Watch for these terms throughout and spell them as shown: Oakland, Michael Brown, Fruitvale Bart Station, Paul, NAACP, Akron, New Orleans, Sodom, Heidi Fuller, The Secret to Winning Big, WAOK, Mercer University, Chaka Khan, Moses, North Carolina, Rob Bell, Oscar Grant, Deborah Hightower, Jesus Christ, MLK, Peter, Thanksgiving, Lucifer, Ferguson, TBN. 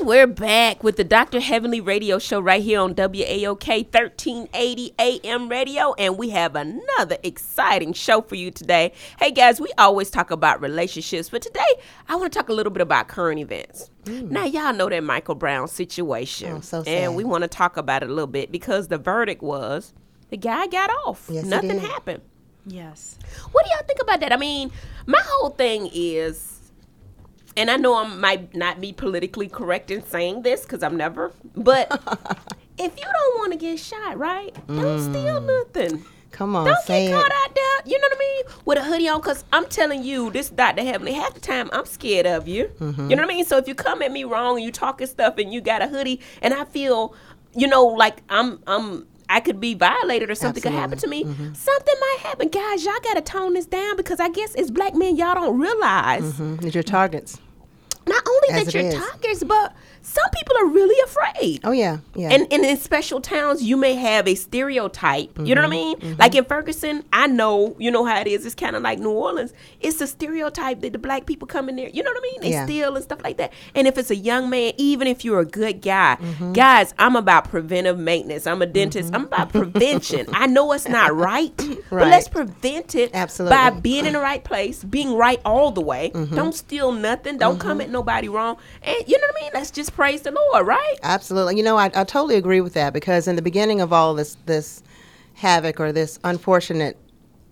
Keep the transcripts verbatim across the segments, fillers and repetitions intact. And we're back with the Doctor Heavenly Radio Show right here on W A O K thirteen eighty A M radio. And we have another exciting show for you today. Hey, guys, we always talk about relationships, but today I want to talk a little bit about current events. Mm. Now, y'all know that Michael Brown situation. Oh, so sad. And we want to talk about it a little bit because the verdict was the guy got off. Yes, nothing happened. Yes. What do y'all think about that? I mean, my whole thing is, and I know I might not be politically correct in saying this because I'm never, but if you don't want to get shot, right, don't mm. steal nothing. Come on, don't say get caught it. Out there, you know what I mean, with a hoodie on, because I'm telling you, this Doctor Heavenly, half the time I'm scared of you. Mm-hmm. You know what I mean? So if you come at me wrong and you talking stuff and you got a hoodie and I feel, you know, like I'm, I'm, I could be violated or something Absolutely. Could happen to me. Mm-hmm. Something might happen. Guys, y'all got to tone this down because I guess as black men, y'all don't realize. Mm-hmm. That you're targets. Not only as that you're is. Targets, but some people are really afraid. Oh, yeah. yeah. And, and in special towns, you may have a stereotype. Mm-hmm. You know what I mean? Mm-hmm. Like in Ferguson, I know, you know how it is. It's kind of like New Orleans. It's a stereotype that the black people come in there. You know what I mean? They yeah. steal and stuff like that. And if it's a young man, even if you're a good guy, mm-hmm. guys, I'm about preventive maintenance. I'm a dentist. Mm-hmm. I'm about prevention. I know it's not right, right, but let's prevent it Absolutely. By being in the right place, being right all the way. Mm-hmm. Don't steal nothing. Don't mm-hmm. come at nobody wrong. And you know what I mean? Let's just praise the Lord, right? Absolutely. You know, I, I totally agree with that because in the beginning of all this this havoc or this unfortunate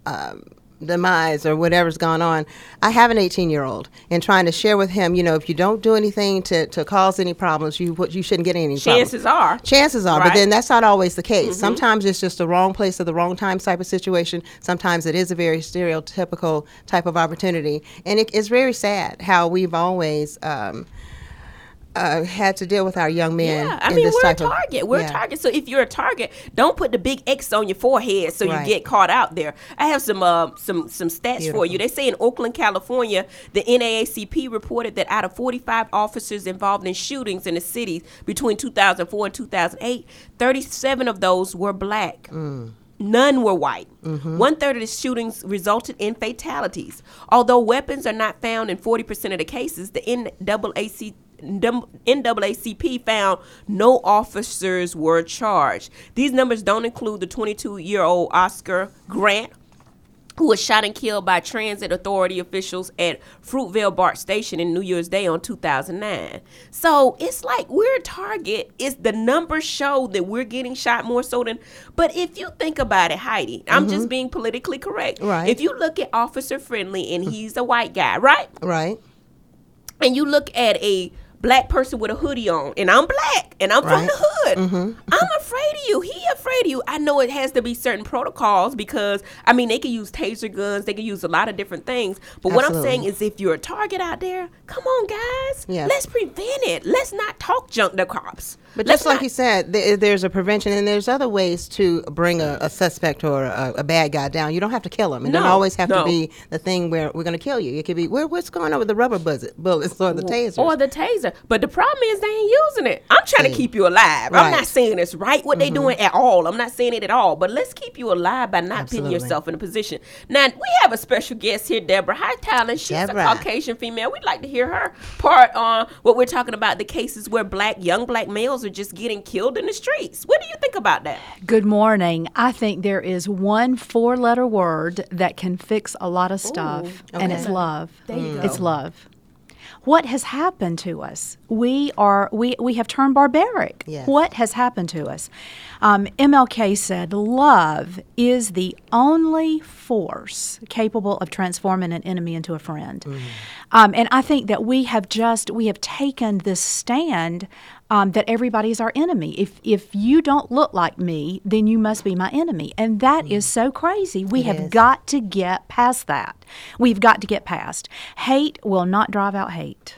um, demise or whatever's gone on, I have an eighteen-year-old and trying to share with him, you know, if you don't do anything to, to cause any problems, you you shouldn't get any Chances problems. are. Chances are. Right? But then that's not always the case. Mm-hmm. Sometimes it's just the wrong place at the wrong time type of situation. Sometimes it is a very stereotypical type of opportunity. And it, it's very sad how we've always... Um, Uh, had to deal with our young men. Yeah, I mean, in this we're a target. Of, we're yeah. a target. So if you're a target, don't put the big X on your forehead so right. you get caught out there. I have some uh, some some stats Beautiful. For you. They say in Oakland, California, the N double A C P reported that out of forty-five officers involved in shootings in the city between two thousand four and two thousand eight, thirty-seven of those were black. Mm. None were white. Mm-hmm. One third of the shootings resulted in fatalities. Although weapons are not found in forty percent of the cases, the N double A C P N double A C P found no officers were charged. These numbers don't include the twenty-two-year-old Oscar Grant, who was shot and killed by transit authority officials at Fruitvale Bart Station in New Year's Day on two thousand nine. So it's like we're a target. It's the numbers show that we're getting shot more so than. But if you think about it, Heidi, I'm mm-hmm. just being politically correct. Right. If you look at Officer Friendly and he's a white guy, right? Right. And you look at a black person with a hoodie on, and I'm black, and I'm right. from the hood. Mm-hmm. I'm afraid of you. He afraid of you. I know it has to be certain protocols because, I mean, they can use taser guns. They can use a lot of different things. But Absolutely. What I'm saying is if you're a target out there, come on, guys. Yes. Let's prevent it. Let's not talk junk to cops. But Let's just like not- you said, th- there's a prevention, and there's other ways to bring a, a suspect or a, a bad guy down. You don't have to kill him. It no, don't always have no. to be the thing where we're going to kill you. It could be, where, what's going on with the rubber buzzet, bullets or the taser? Or the taser. But the problem is they ain't using it. I'm trying to keep you alive. Right. I'm not saying it's right what mm-hmm. they doing at all. I'm not saying it at all. But let's keep you alive by not Absolutely. Putting yourself in a position. Now, we have a special guest here, Deborah Hightower. She's Deborah. a Caucasian female. We'd like to hear her part on what we're talking about, the cases where black, young black males are just getting killed in the streets. What do you think about that? Good morning. I think there is one four-letter word that can fix a lot of stuff, Ooh, okay. and it's love. There you go. It's love. What has happened to us? We are we, we have turned barbaric. Yes. What has happened to us? Um, M L K said, love is the only force capable of transforming an enemy into a friend. Mm. Um, and I think that we have just, we have taken this stand um, that everybody's our enemy. If if you don't look like me, then you must be my enemy. And that mm. is so crazy. We it have is. got to get past that. We've got to get past. Hate will not drive out hate.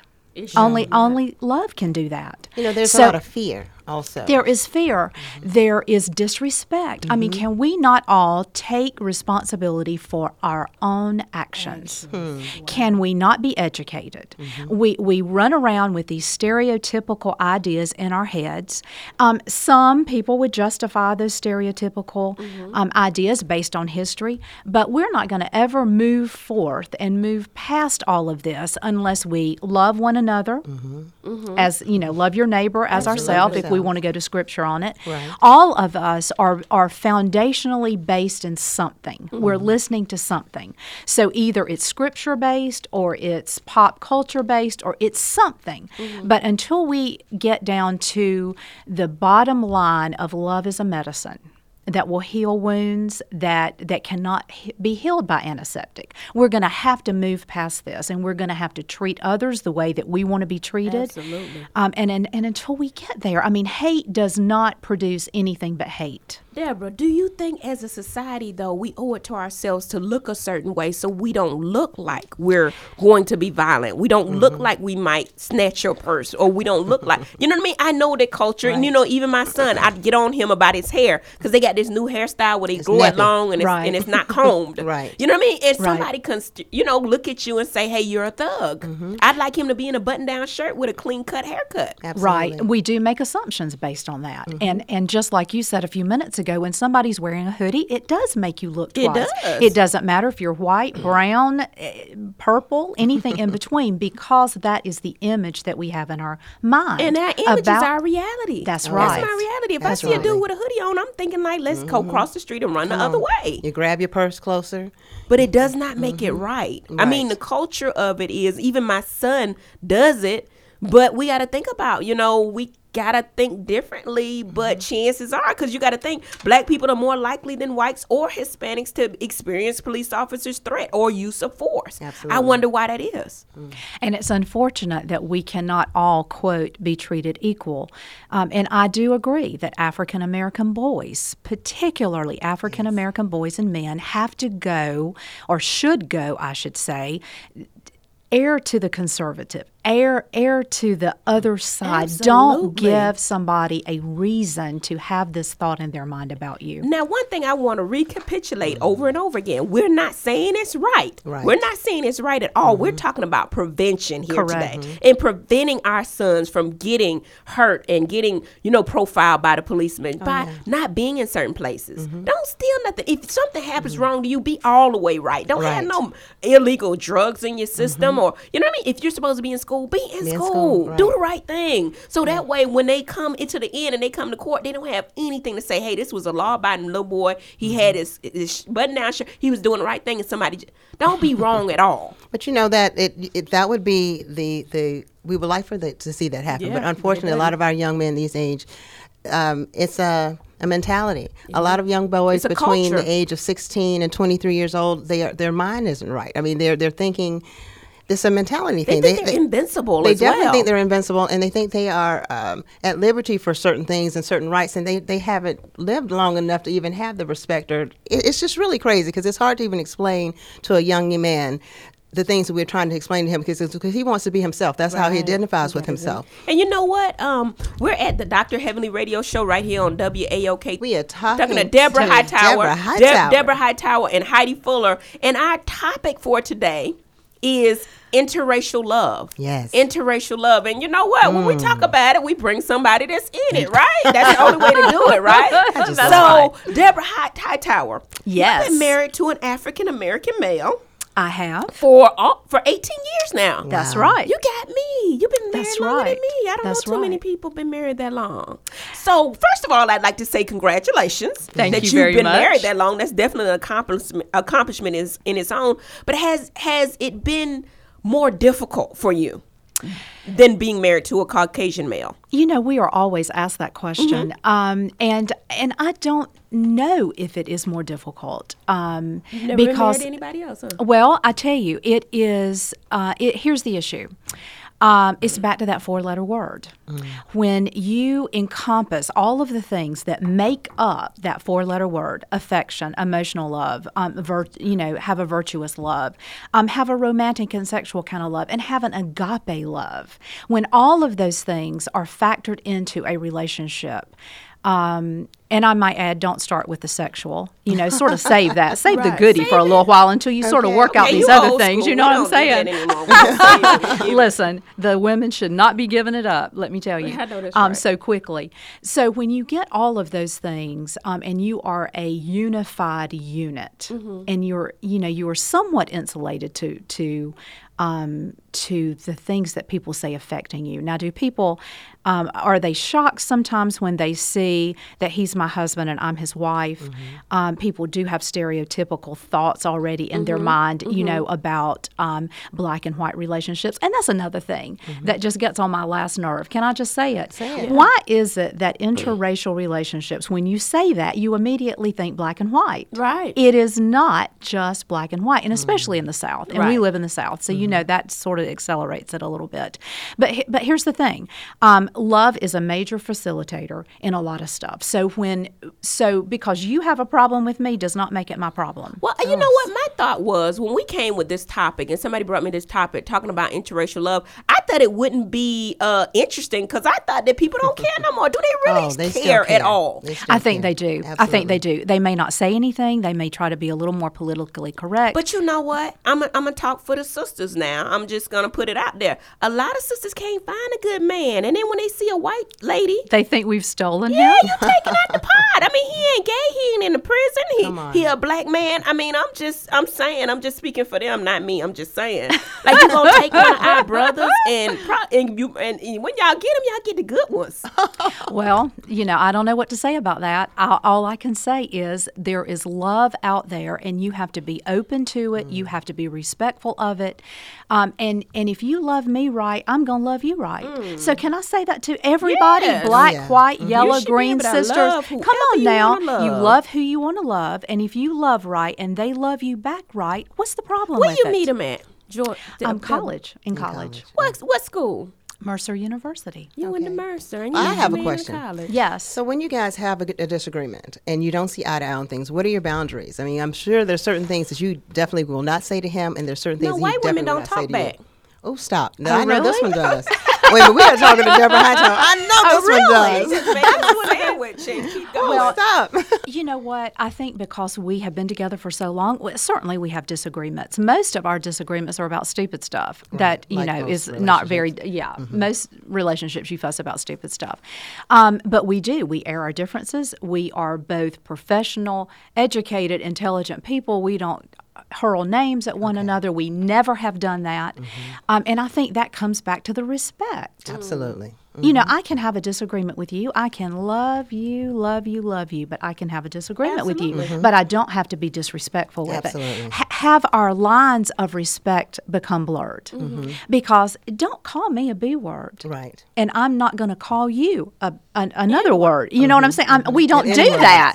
Only only love can do that. You know, there's so, a lot of fear also. There is fear. Mm-hmm. There is disrespect. Mm-hmm. I mean, can we not all take responsibility for our own actions? Mm-hmm. Can we not be educated? Mm-hmm. We we run around with these stereotypical ideas in our heads. Um, some people would justify those stereotypical mm-hmm. um, ideas based on history, but we're not going to ever move forth and move past all of this unless we love one another, mm-hmm. Mm-hmm. as, you know, love your neighbor as ourselves, if we want to go to scripture on it. Right. All of us are, are foundationally based in something. Mm-hmm. We're listening to something. So either it's scripture-based or it's pop culture-based or it's something. Mm-hmm. But until we get down to the bottom line of love is a medicine that will heal wounds that, that cannot he- be healed by antiseptic. We're going to have to move past this, and we're going to have to treat others the way that we want to be treated. Absolutely. Um, and, and, and until we get there, I mean, hate does not produce anything but hate. Deborah, do you think as a society, though, we owe it to ourselves to look a certain way so we don't look like we're going to be violent? We don't mm-hmm. look like we might snatch your purse, or we don't look like, you know what I mean? I know that culture, right. and you know, even my son, I'd get on him about his hair because they got this new hairstyle where they it's grow nappy. It long and, right. it's, and it's not combed. Right. You know what I mean? And right. somebody can, you know, look at you and say, hey, you're a thug. Mm-hmm. I'd like him to be in a button-down shirt with a clean-cut haircut. Absolutely. Right. We do make assumptions based on that. Mm-hmm. And, and just like you said a few minutes ago, ago when somebody's wearing a hoodie, it does make you look twice. It does. It doesn't matter if you're white, brown, purple, anything in between, because that is the image that we have in our mind. And our image about, is our reality. That's right. That's my reality. If that's I see right. a dude with a hoodie on, I'm thinking like, let's mm-hmm. go cross the street and run Come the other on. Way. You grab your purse closer. But it does not make mm-hmm. it right. right. I mean, the culture of it is, even my son does it, but we got to think about, you know, we gotta think differently, but mm-hmm. chances are, because you gotta think black people are more likely than whites or Hispanics to experience police officers' threat or use of force. Absolutely. I wonder why that is. Mm. And it's unfortunate that we cannot all, quote, be treated equal. Um, and I do agree that African American boys, particularly African American yes. boys and men, have to go, or should go, I should say, heir to the conservative, heir, heir to the other side. Absolutely. Don't give somebody a reason to have this thought in their mind about you. Now, one thing I want to recapitulate over and over again, we're not saying it's right. right. We're not saying it's right at all. Mm-hmm. We're talking about prevention here Correct. Today, mm-hmm. and preventing our sons from getting hurt and getting, you know, profiled by the policeman oh, by yeah. not being in certain places. Mm-hmm. Don't steal nothing. If something happens mm-hmm. wrong to you, be all the way right. Don't right. have no illegal drugs in your system. Mm-hmm. Or, you know what I mean? If you're supposed to be in school, be in be school. In school right. Do the right thing. So right. that way, when they come into the end and they come to court, they don't have anything to say, hey, this was a law-abiding little boy. He mm-hmm. had his, his button-down shirt. He was doing the right thing. And somebody, j- don't be wrong at all. But you know, that it, it that would be the, the we would like for the, to see that happen. Yeah, but unfortunately, a lot of our young men these age, um, it's a... A mentality. Mm-hmm. A lot of young boys between culture. The age of sixteen and twenty-three years old, they are, their mind isn't right. I mean, they're they're thinking it's a mentality thing. They think they, they're they, invincible. They as definitely well. Think they're invincible, and they think they are um, at liberty for certain things and certain rights, and they, they haven't lived long enough to even have the respect. Or it, it's just really crazy because it's hard to even explain to a young man the things that we're trying to explain to him because, because he wants to be himself. That's right. how he identifies with himself. And you know what? Um, we're at the Doctor Heavenly Radio Show right here on W A O K. We are talking, talking to Deborah to Hightower, Deborah Hightower. De- Deborah Hightower and Heidi Fuller. And our topic for today is interracial love. Yes. Interracial love. And you know what? Mm. When we talk about it, we bring somebody that's in it, right? That's the only way to do it, right? So, right. Deborah Hightower. Yes. You've been married to an African-American male. I have. For all, for eighteen years now. Wow. That's right. You got me. You've been married That's longer right. than me. I don't That's know too right. many people been married that long. So, first of all, I'd like to say congratulations. Thank that you very much. That you've been married that long. That's definitely an accomplishment, accomplishment is, in its own. But has has it been more difficult for you than being married to a Caucasian male? You know, we are always asked that question. Mm-hmm. Um, and and I don't know if it is more difficult. Um, You've never because, married anybody else, huh? Well, I tell you, it is, uh, it, here's the issue. Um, it's back to that four-letter word. Mm. When you encompass all of the things that make up that four-letter word, affection, emotional love, um, vir- you know, have a virtuous love, um, have a romantic and sexual kind of love, and have an agape love. When all of those things are factored into a relationship, um, and I might add, don't start with the sexual. You know, sort of save that. Save right. the goodie save for a little it. while until you okay. sort of work out yeah, these other things. School. You know we what I'm saying? Saying Listen, the women should not be giving it up, let me tell you, I know that's um, right. so quickly. So when you get all of those things um, and you are a unified unit mm-hmm. and you're, you know, you are somewhat insulated to to um, to the things that people say affecting you. Now, do people, um, are they shocked sometimes when they see that he's my husband and I'm his wife? Mm-hmm. Um, people do have stereotypical thoughts already in mm-hmm. their mind, mm-hmm. you know, about um, black and white relationships. And that's another thing mm-hmm. that just gets on my last nerve. Can I just say it? Say it. Why is it that interracial relationships, when you say that, you immediately think black and white? Right. It is not just black and white, and especially mm-hmm. in the South. And right. we live in the South, so mm-hmm. you know that sort of accelerates it a little bit. But but here's the thing. Um, love is a major facilitator in a lot of stuff. So when so because you have a problem with me does not make it my problem. Well, you know what? My thought was when we came with this topic and somebody brought me this topic talking about interracial love, I thought it wouldn't be uh, interesting because I thought that people don't care no more. Do they really oh, they care, care at all? I think care. they do. Absolutely. I think they do. They may not say anything. They may try to be a little more politically correct. But you know what? I'm a, I'm going to talk for the sisters now. I'm just going to put it out there. A lot of sisters can't find a good man. And then when they see a white lady, they think we've stolen yeah, him. Yeah, you're taking out the pot. I mean, he ain't gay. He ain't in the prison. He he a black man. I mean, I'm just, I'm saying, I'm just speaking for them, not me. I'm just saying. Like, you going to take one of our brothers and, pro- and, you, and, and when y'all get them, y'all get the good ones. Well, you know, I don't know what to say about that. I, all I can say is there is love out there, and you have to be open to it. Mm. You have to be respectful of it. Um, and, and if you love me right, I'm going to love you right. Mm. So can I say that to everybody? Yes. Black, yeah. white, mm-hmm. yellow, green, sisters. Come on now. You love. you love who you want to love. And if you love right and they love you back right, what's the problem with it? Where do you meet them at? George, um, college. In, in college. college. What, what school? Mercer University. You okay. went to Mercer. And you I have a question. Yes. So when you guys have a, a disagreement and you don't see eye to eye on things, what are your boundaries? I mean, I'm sure there's certain things that you definitely will not say to him, and there's certain things no, that you definitely will not say to you. No, white women don't talk back. Oh, stop. No, oh, I know really? This one does. Wait, but we are talking to Deborah Hightower. I know oh, this really? One does. Make a sandwich and keep going. Well, stop. You know what? I think because we have been together for so long, well, certainly we have disagreements. Most of our disagreements are about stupid stuff right. that, you like know, is not very, yeah. Mm-hmm. Most relationships you fuss about stupid stuff. Um, but we do. We air our differences. We are both professional, educated, intelligent people. We don't hurl names at one okay. another. We never have done that. Mm-hmm. Um, and I think that comes back to the respect. Absolutely. Mm-hmm. You know, I can have a disagreement with you. I can love you, love you, love you, but I can have a disagreement Absolutely. With you. Mm-hmm. But I don't have to be disrespectful with Absolutely. It. H- have our lines of respect become blurred. Mm-hmm. Because don't call me a B word. Right. And I'm not going to call you a, an, another yeah. word. You mm-hmm. know what I'm saying? I'm, mm-hmm. We don't and do anyway. That.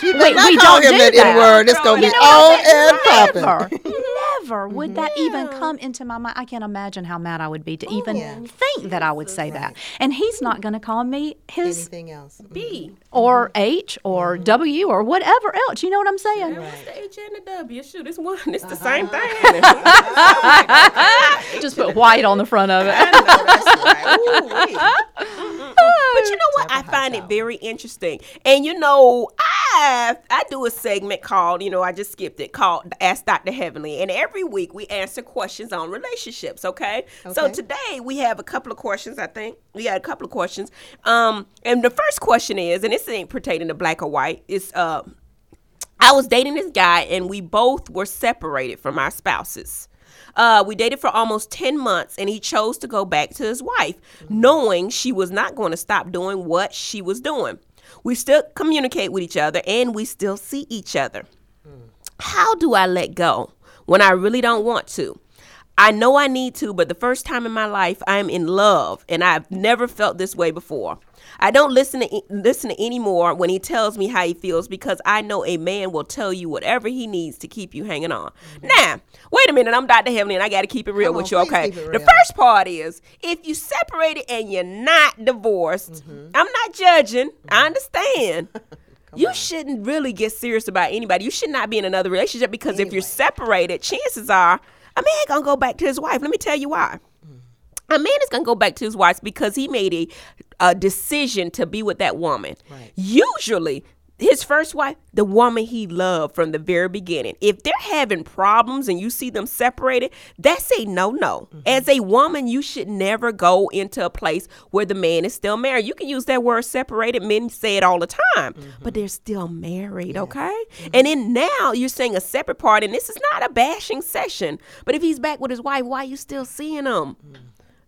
She Wait, we don't do that. That word. It's going to be all and popping. Never would yeah. that even come into my mind. I can't imagine how mad I would be to oh, even yeah. think that I would say right. that. And he's not going to call me his anything else. B mm-hmm. or H or mm-hmm. W or whatever else. You know what I'm saying? What's right. the H and the W? Shoot, it's one. It's uh-huh. the same thing. Just put white on the front of it. I know, that's right. Ooh, but you know what? I find it very interesting. And you know, I I do a segment called, you know, I just skipped it, called Ask Doctor Heavenly. And every week we answer questions on relationships, okay? okay? So today we have a couple of questions, I think. We got a couple of questions. Um, and the first question is, and this ain't pertaining to black or white, it's uh, I was dating this guy and we both were separated from our spouses. Uh, we dated for almost ten months, and he chose to go back to his wife, knowing she was not going to stop doing what she was doing. We still communicate with each other, and we still see each other. Mm. How do I let go when I really don't want to? I know I need to, but the first time in my life, I'm in love, and I've never felt this way before. I don't listen to listen to anymore when he tells me how he feels, because I know a man will tell you whatever he needs to keep you hanging on. Mm-hmm. Now, wait a minute. I'm Doctor Heavenly, and I got to keep it real Come with on, you, okay? The first part is, if you separated and you're not divorced, mm-hmm. I'm not judging. Mm-hmm. I understand. You on. Shouldn't really get serious about anybody. You should not be in another relationship, because anyway. If you're separated, chances are a man going to go back to his wife. Let me tell you why. A man is going to go back to his wife because he made a, a decision to be with that woman. Right. Usually, his first wife, the woman he loved from the very beginning. If they're having problems and you see them separated, that's a no-no. Mm-hmm. As a woman, you should never go into a place where the man is still married. You can use that word separated. Men say it all the time, mm-hmm. but they're still married, yeah. okay? Mm-hmm. And then now you're saying a separate part, and this is not a bashing session, but if he's back with his wife, why are you still seeing him? Mm-hmm.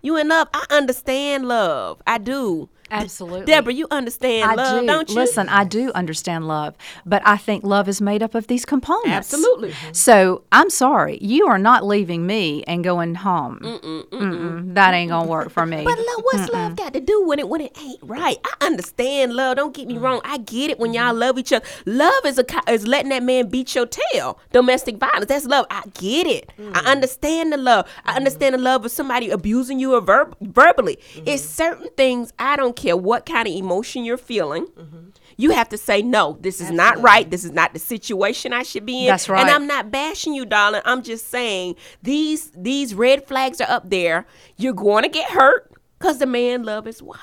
You in love? I understand love. I do. Absolutely. Deborah, you understand I love, do. Don't you? Listen, I do understand love, but I think love is made up of these components. Absolutely. Mm-hmm. So I'm sorry. You are not leaving me and going home. Mm-mm, mm-mm. Mm-mm, that ain't going to work for me. But look, what's Mm-mm. love got to do with it when it ain't right? I understand love. Don't get me wrong. I get it when y'all love each other. Love is, a, is letting that man beat your tail. Domestic violence, that's love. I get it. Mm-hmm. I understand the love. I understand the love of somebody abusing you or ver- verbally. Mm-hmm. It's certain things I don't care what kind of emotion you're feeling, mm-hmm. you have to say, no, this is Absolutely. Not right. This is not the situation I should be in. That's right. And I'm not bashing you, darling. I'm just saying these these red flags are up there. You're going to get hurt because the man loves his wife.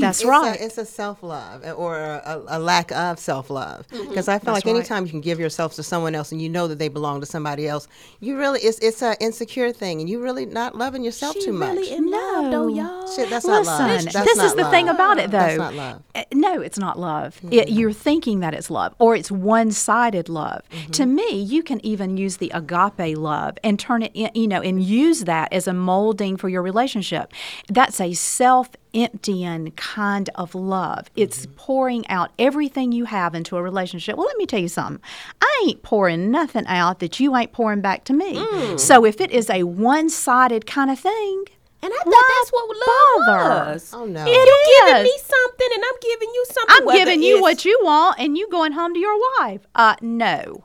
That's it's right. A, it's a self-love or a, a lack of self-love. Because mm-hmm. I feel That's like right. anytime you can give yourself to someone else and you know that they belong to somebody else, you really, it's it's an insecure thing, and you really not loving yourself she too much. Really in love, though, y'all. Shit, that's Listen, not love. That's this not is the love. Thing about it, though. That's not love. Uh, no, it's not love. Mm-hmm. It, you're thinking that it's love, or it's one-sided love. Mm-hmm. To me, you can even use the agape love and turn it, in, you know, and use that as a molding for your relationship. That's a self emptying kind of love. It's mm-hmm. pouring out everything you have into a relationship. Well, let me tell you something. I ain't pouring nothing out that you ain't pouring back to me. Mm. So if it is a one-sided kind of thing, and I thought love that's what love bother. Was. Oh, no. It You're is. Giving me something, and I'm giving you something. I'm giving you what you want, and you going home to your wife. Uh, no.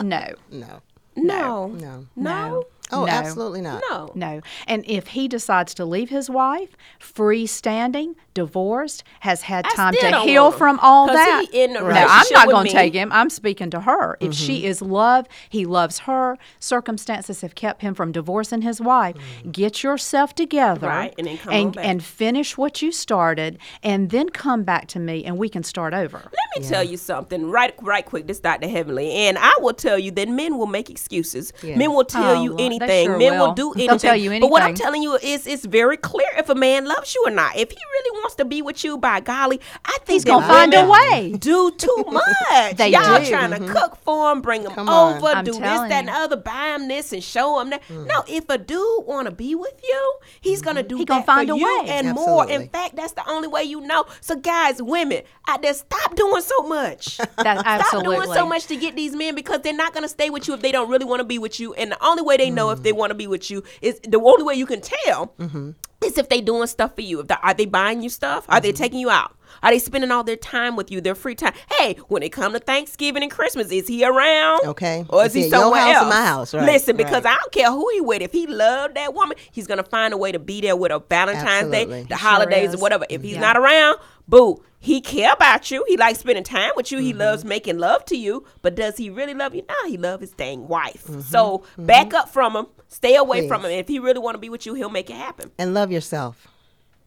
no. No. No. No. No. No. Oh, no, absolutely not. No. No. And if he decides to leave his wife, freestanding, divorced, has had time to heal from all that. He in the right. No, I'm not going to take him. I'm speaking to her. If mm-hmm. she is love, he loves her. Circumstances have kept him from divorcing his wife. Mm-hmm. Get yourself together right, and, then come and, and finish what you started, and then come back to me, and we can start over. Let me yeah. tell you something right right quick. This is Doctor Heavenly, and I will tell you that men will make excuses. Yes. Men will tell oh, you anything. Thing. Sure men will. will do anything. They'll tell you anything. But what I'm telling you is it's very clear if a man loves you or not. If he really wants to be with you, by golly, I think he's going to find a way. Do too much. They Y'all do. Trying mm-hmm. to cook for him, bring him Come over, on. do this, that, and the other, buy him this and show him that. Mm. No, if a dude want to be with you, he's mm-hmm. going to do he that gonna find for a you way. And Absolutely. more. In fact, that's the only way you know. So guys, women, out there, stop doing so much. That's stop absolutely. doing so much to get these men, because they're not going to stay with you if they don't really want to be with you. And the only way they mm. know if they want to be with you is the only way you can tell mm-hmm. is if they doing stuff for you. If they, are they buying you stuff? Are mm-hmm. they taking you out? Are they spending all their time with you, their free time? Hey, when it comes to Thanksgiving and Christmas, is he around? Okay. Or is, is he somewhere your house else? Or my house, right? Listen, because right. I don't care who he with. If he loved that woman, he's going to find a way to be there with her Valentine's Absolutely. Day, the he holidays, sure or whatever. If he's yeah. not around, boo, he care about you. He likes spending time with you. Mm-hmm. He loves making love to you. But does he really love you? No, he loves his dang wife. Mm-hmm. So mm-hmm. back up from him. Stay away Please. From him. And if he really want to be with you, he'll make it happen. And love yourself.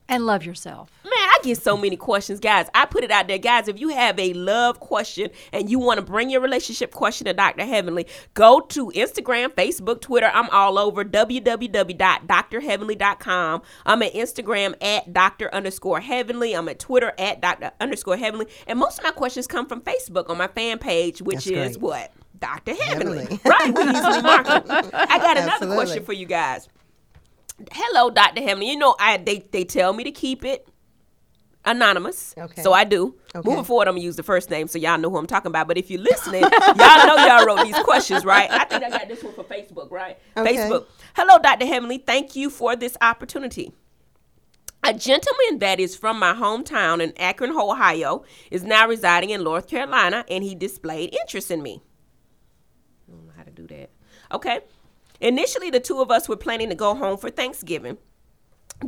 And love yourself. Man, I get so many questions. Guys, I put it out there. Guys, if you have a love question and you want to bring your relationship question to Doctor Heavenly, go to Instagram, Facebook, Twitter. I'm all over. w w w dot dr heavenly dot com. I'm at Instagram at Dr underscore Heavenly. I'm at Twitter at Dr underscore Heavenly. And most of my questions come from Facebook on my fan page, which That's is great. What? Doctor Heavenly. Heavenly. Right. We easily mark it. I got another Absolutely. question for you guys. Hello, Doctor Heavenly. You know, I they, they tell me to keep it. anonymous, okay. So I do. Okay. Moving forward, I'm going to use the first name so y'all know who I'm talking about. But if you're listening, y'all know y'all wrote these questions, right? I think I got this one for Facebook, right? Okay. Facebook. Hello, Doctor Heavenly. Thank you for this opportunity. A gentleman that is from my hometown in Akron, Ohio, is now residing in North Carolina, and he displayed interest in me. I don't know how to do that. Okay. Initially, the two of us were planning to go home for Thanksgiving.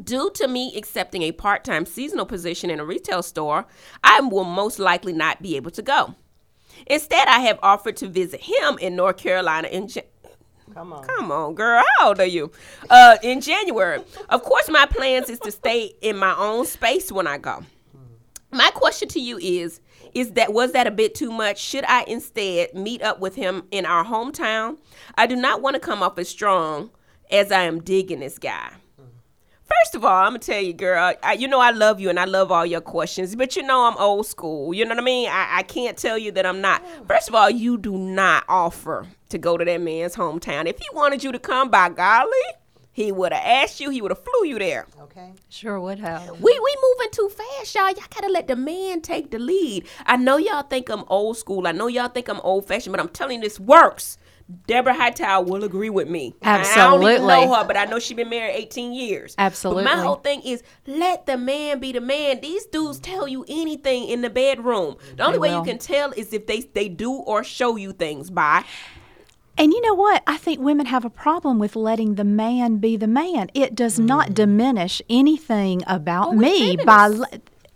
Due to me accepting a part-time seasonal position in a retail store, I will most likely not be able to go. Instead, I have offered to visit him in North Carolina in Jan- Come on. Come on, girl. How old are you? Uh, in January. Of course, my plans is to stay in my own space when I go. My question to you is, is that was that a bit too much? Should I instead meet up with him in our hometown? I do not want to come off as strong as I am digging this guy. First of all, I'm going to tell you, girl, I, you know I love you and I love all your questions, but you know I'm old school. You know what I mean? I, I can't tell you that I'm not. First of all, you do not offer to go to that man's hometown. If he wanted you to come, by golly, he would have asked you. He would have flew you there. Okay. Sure would have. We we moving too fast, y'all. Y'all got to let the man take the lead. I know y'all think I'm old school. I know y'all think I'm old-fashioned, but I'm telling you this works. Deborah Hightower will agree with me. Absolutely. I don't even know her, but I know she's been married eighteen years. Absolutely. But my whole thing is, let the man be the man. These dudes tell you anything in the bedroom. The only they way will. You can tell is if they, they do or show you things. Bye. And you know what? I think women have a problem with letting the man be the man. It does mm-hmm. not diminish anything about well, me. by. Le-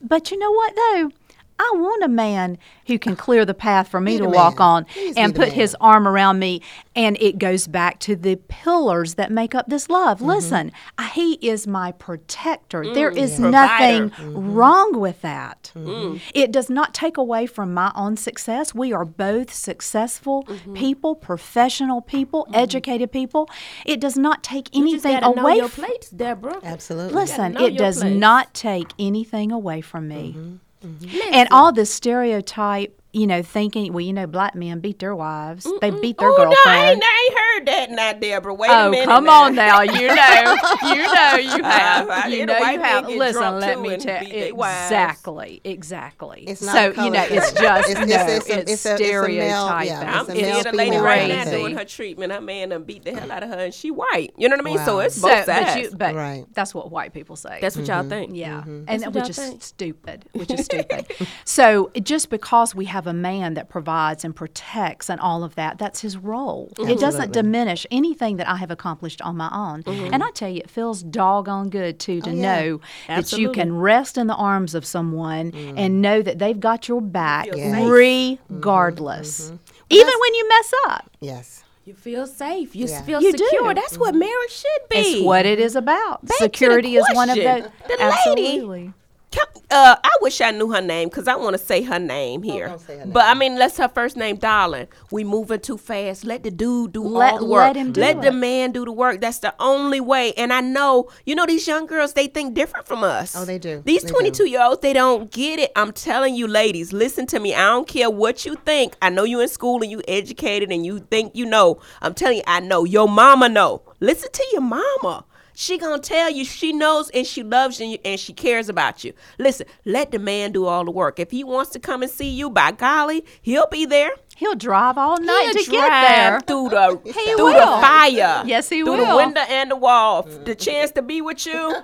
but you know what, though? I want a man who can clear the path for me to walk on and put his arm around me. And it goes back to the pillars that make up this love. Mm-hmm. Listen, he is my protector. Mm, there is yeah. nothing mm-hmm. wrong with that. Mm-hmm. It does not take away from my own success. We are both successful mm-hmm. people, professional people, mm-hmm. educated people. It does not take you anything just away. Know your place, Deborah. Absolutely. Listen, it does place. not take anything away from me. Mm-hmm. Mm-hmm. And all the stereotype, you know, thinking, well, you know, black men beat their wives. Mm-mm. They beat their Ooh, girlfriend. No, I ain't, I ain't heard that now, Deborah. Wait oh, a minute. Oh, come now. on now. You know. You know you have. Uh, you know you have. Listen, let me tell you. Exactly. Exactly. It's not so, color. You know, it's just, it's, no, it's, it's, it's stereotyping. Yeah, I'm here a lady right now doing her treatment. Her man done beat the hell out of her, and she white. You know what I mean? Wow. So it's both so, sides. But, you, but right. that's what white people say. That's what mm-hmm. y'all think. Yeah. And which is stupid. Which is stupid. So just because we have a man that provides and protects and all of that, that's his role. Mm-hmm. It doesn't diminish anything that I have accomplished on my own. Mm-hmm. And I tell you, it feels doggone good, too, to oh, yeah. know Absolutely. that you can rest in the arms of someone mm-hmm. and know that they've got your back yes. regardless, mm-hmm. Mm-hmm. even that's, when you mess up. Yes. You feel safe. You yeah. feel you secure. Do. That's mm-hmm. what marriage should be. It's what it is about. Back Security is one of those. The Absolutely. Lady. Uh, I wish I knew her name because I want to say her name here. Don't say her name. But I mean, that's her first name, darling. We moving too fast. Let the dude do let, all the work. Let him do Let it. the man do the work. That's the only way. And I know, you know, these young girls, they think different from us. Oh, they do. These twenty-two-year-olds, they don't get it. I'm telling you, ladies, listen to me. I don't care what you think. I know you in school and you educated and you think you know. I'm telling you, I know. Your mama know. Listen to your mama. She gonna tell you she knows and she loves you and she cares about you. Listen, let the man do all the work. If he wants to come and see you, by golly, he'll be there. He'll drive all night He'll to drive get there. Through the, he through will. the fire. Yes, he through will. Through the window and the wall. The chance to be with you,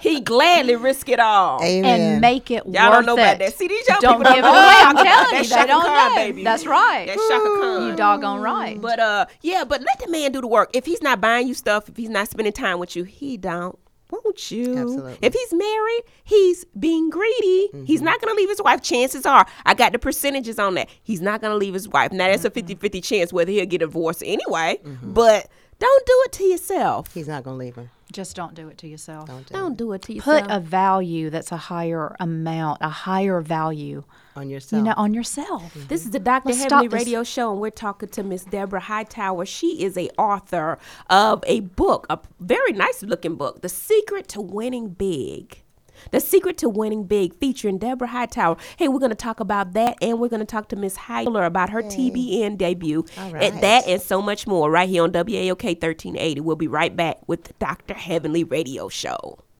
he gladly risk it all. Amen. And make it y'all worth it. Y'all don't know it. about that. See, these young don't people don't give it away. I'm telling you, they don't Khan, know. Baby. That's right. That's Chaka Khan. You doggone right. But, uh, yeah, but let the man do the work. If he's not buying you stuff, if he's not spending time with you, he don't. Won't you? Absolutely. If he's married, he's being greedy. Mm-hmm. He's not going to leave his wife. Chances are, I got the percentages on that. He's not going to leave his wife. Now, that's mm-hmm. a fifty-fifty chance whether he'll get a divorce anyway, mm-hmm. but don't do it to yourself. He's not going to leave her. Just don't do it to yourself. Don't do, don't it. do it to yourself. Put a value that's a higher amount, a higher value. On yourself. You know, on yourself. Mm-hmm. This is the Doctor Let's Heavenly Radio this. Show, and we're talking to Miss Deborah Hightower. She is a author of a book, a very nice-looking book, The Secret to Winning Big. The Secret to Winning Big, featuring Deborah Hightower. Hey, we're going to talk about that, and we're going to talk to Miss Fuller about her hey. T B N debut. Right. And that and so much more right here on W A O K thirteen eighty. We'll be right back with the Doctor Heavenly Radio Show.